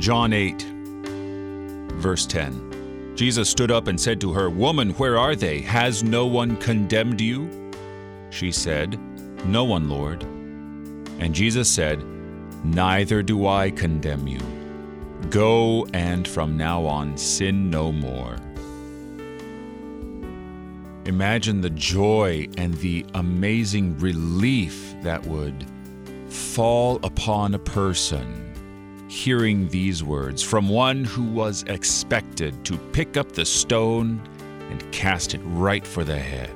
John 8, verse 10. Jesus stood up and said to her, "Woman, where are they? Has no one condemned you?" She said, "No one, Lord." And Jesus said, "Neither do I condemn you. Go, and from now on sin no more." Imagine the joy and the amazing relief that would fall upon a person hearing these words from one who was expected to pick up the stone and cast it right for the head.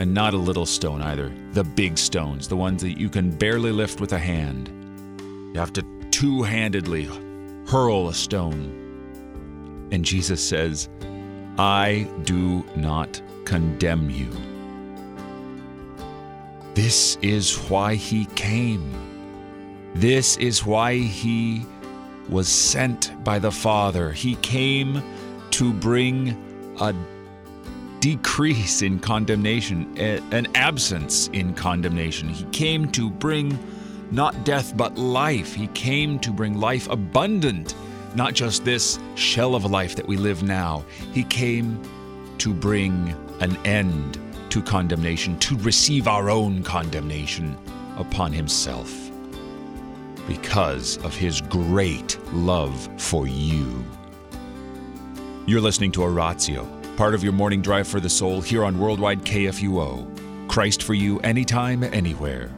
And not a little stone either, the big stones, the ones that you can barely lift with a hand. You have to two-handedly hurl a stone. And Jesus says, "I do not condemn you." This is why he came. This is why he was sent by the Father. He came to bring a decrease in condemnation, an absence in condemnation. He came to bring not death, but life. He came to bring life abundant, not just this shell of life that we live now. He came to bring an end to condemnation, to receive our own condemnation upon himself because of his great love for you. You're listening to Oratio, part of your morning drive for the soul here on Worldwide KFUO. Christ for you anytime, anywhere.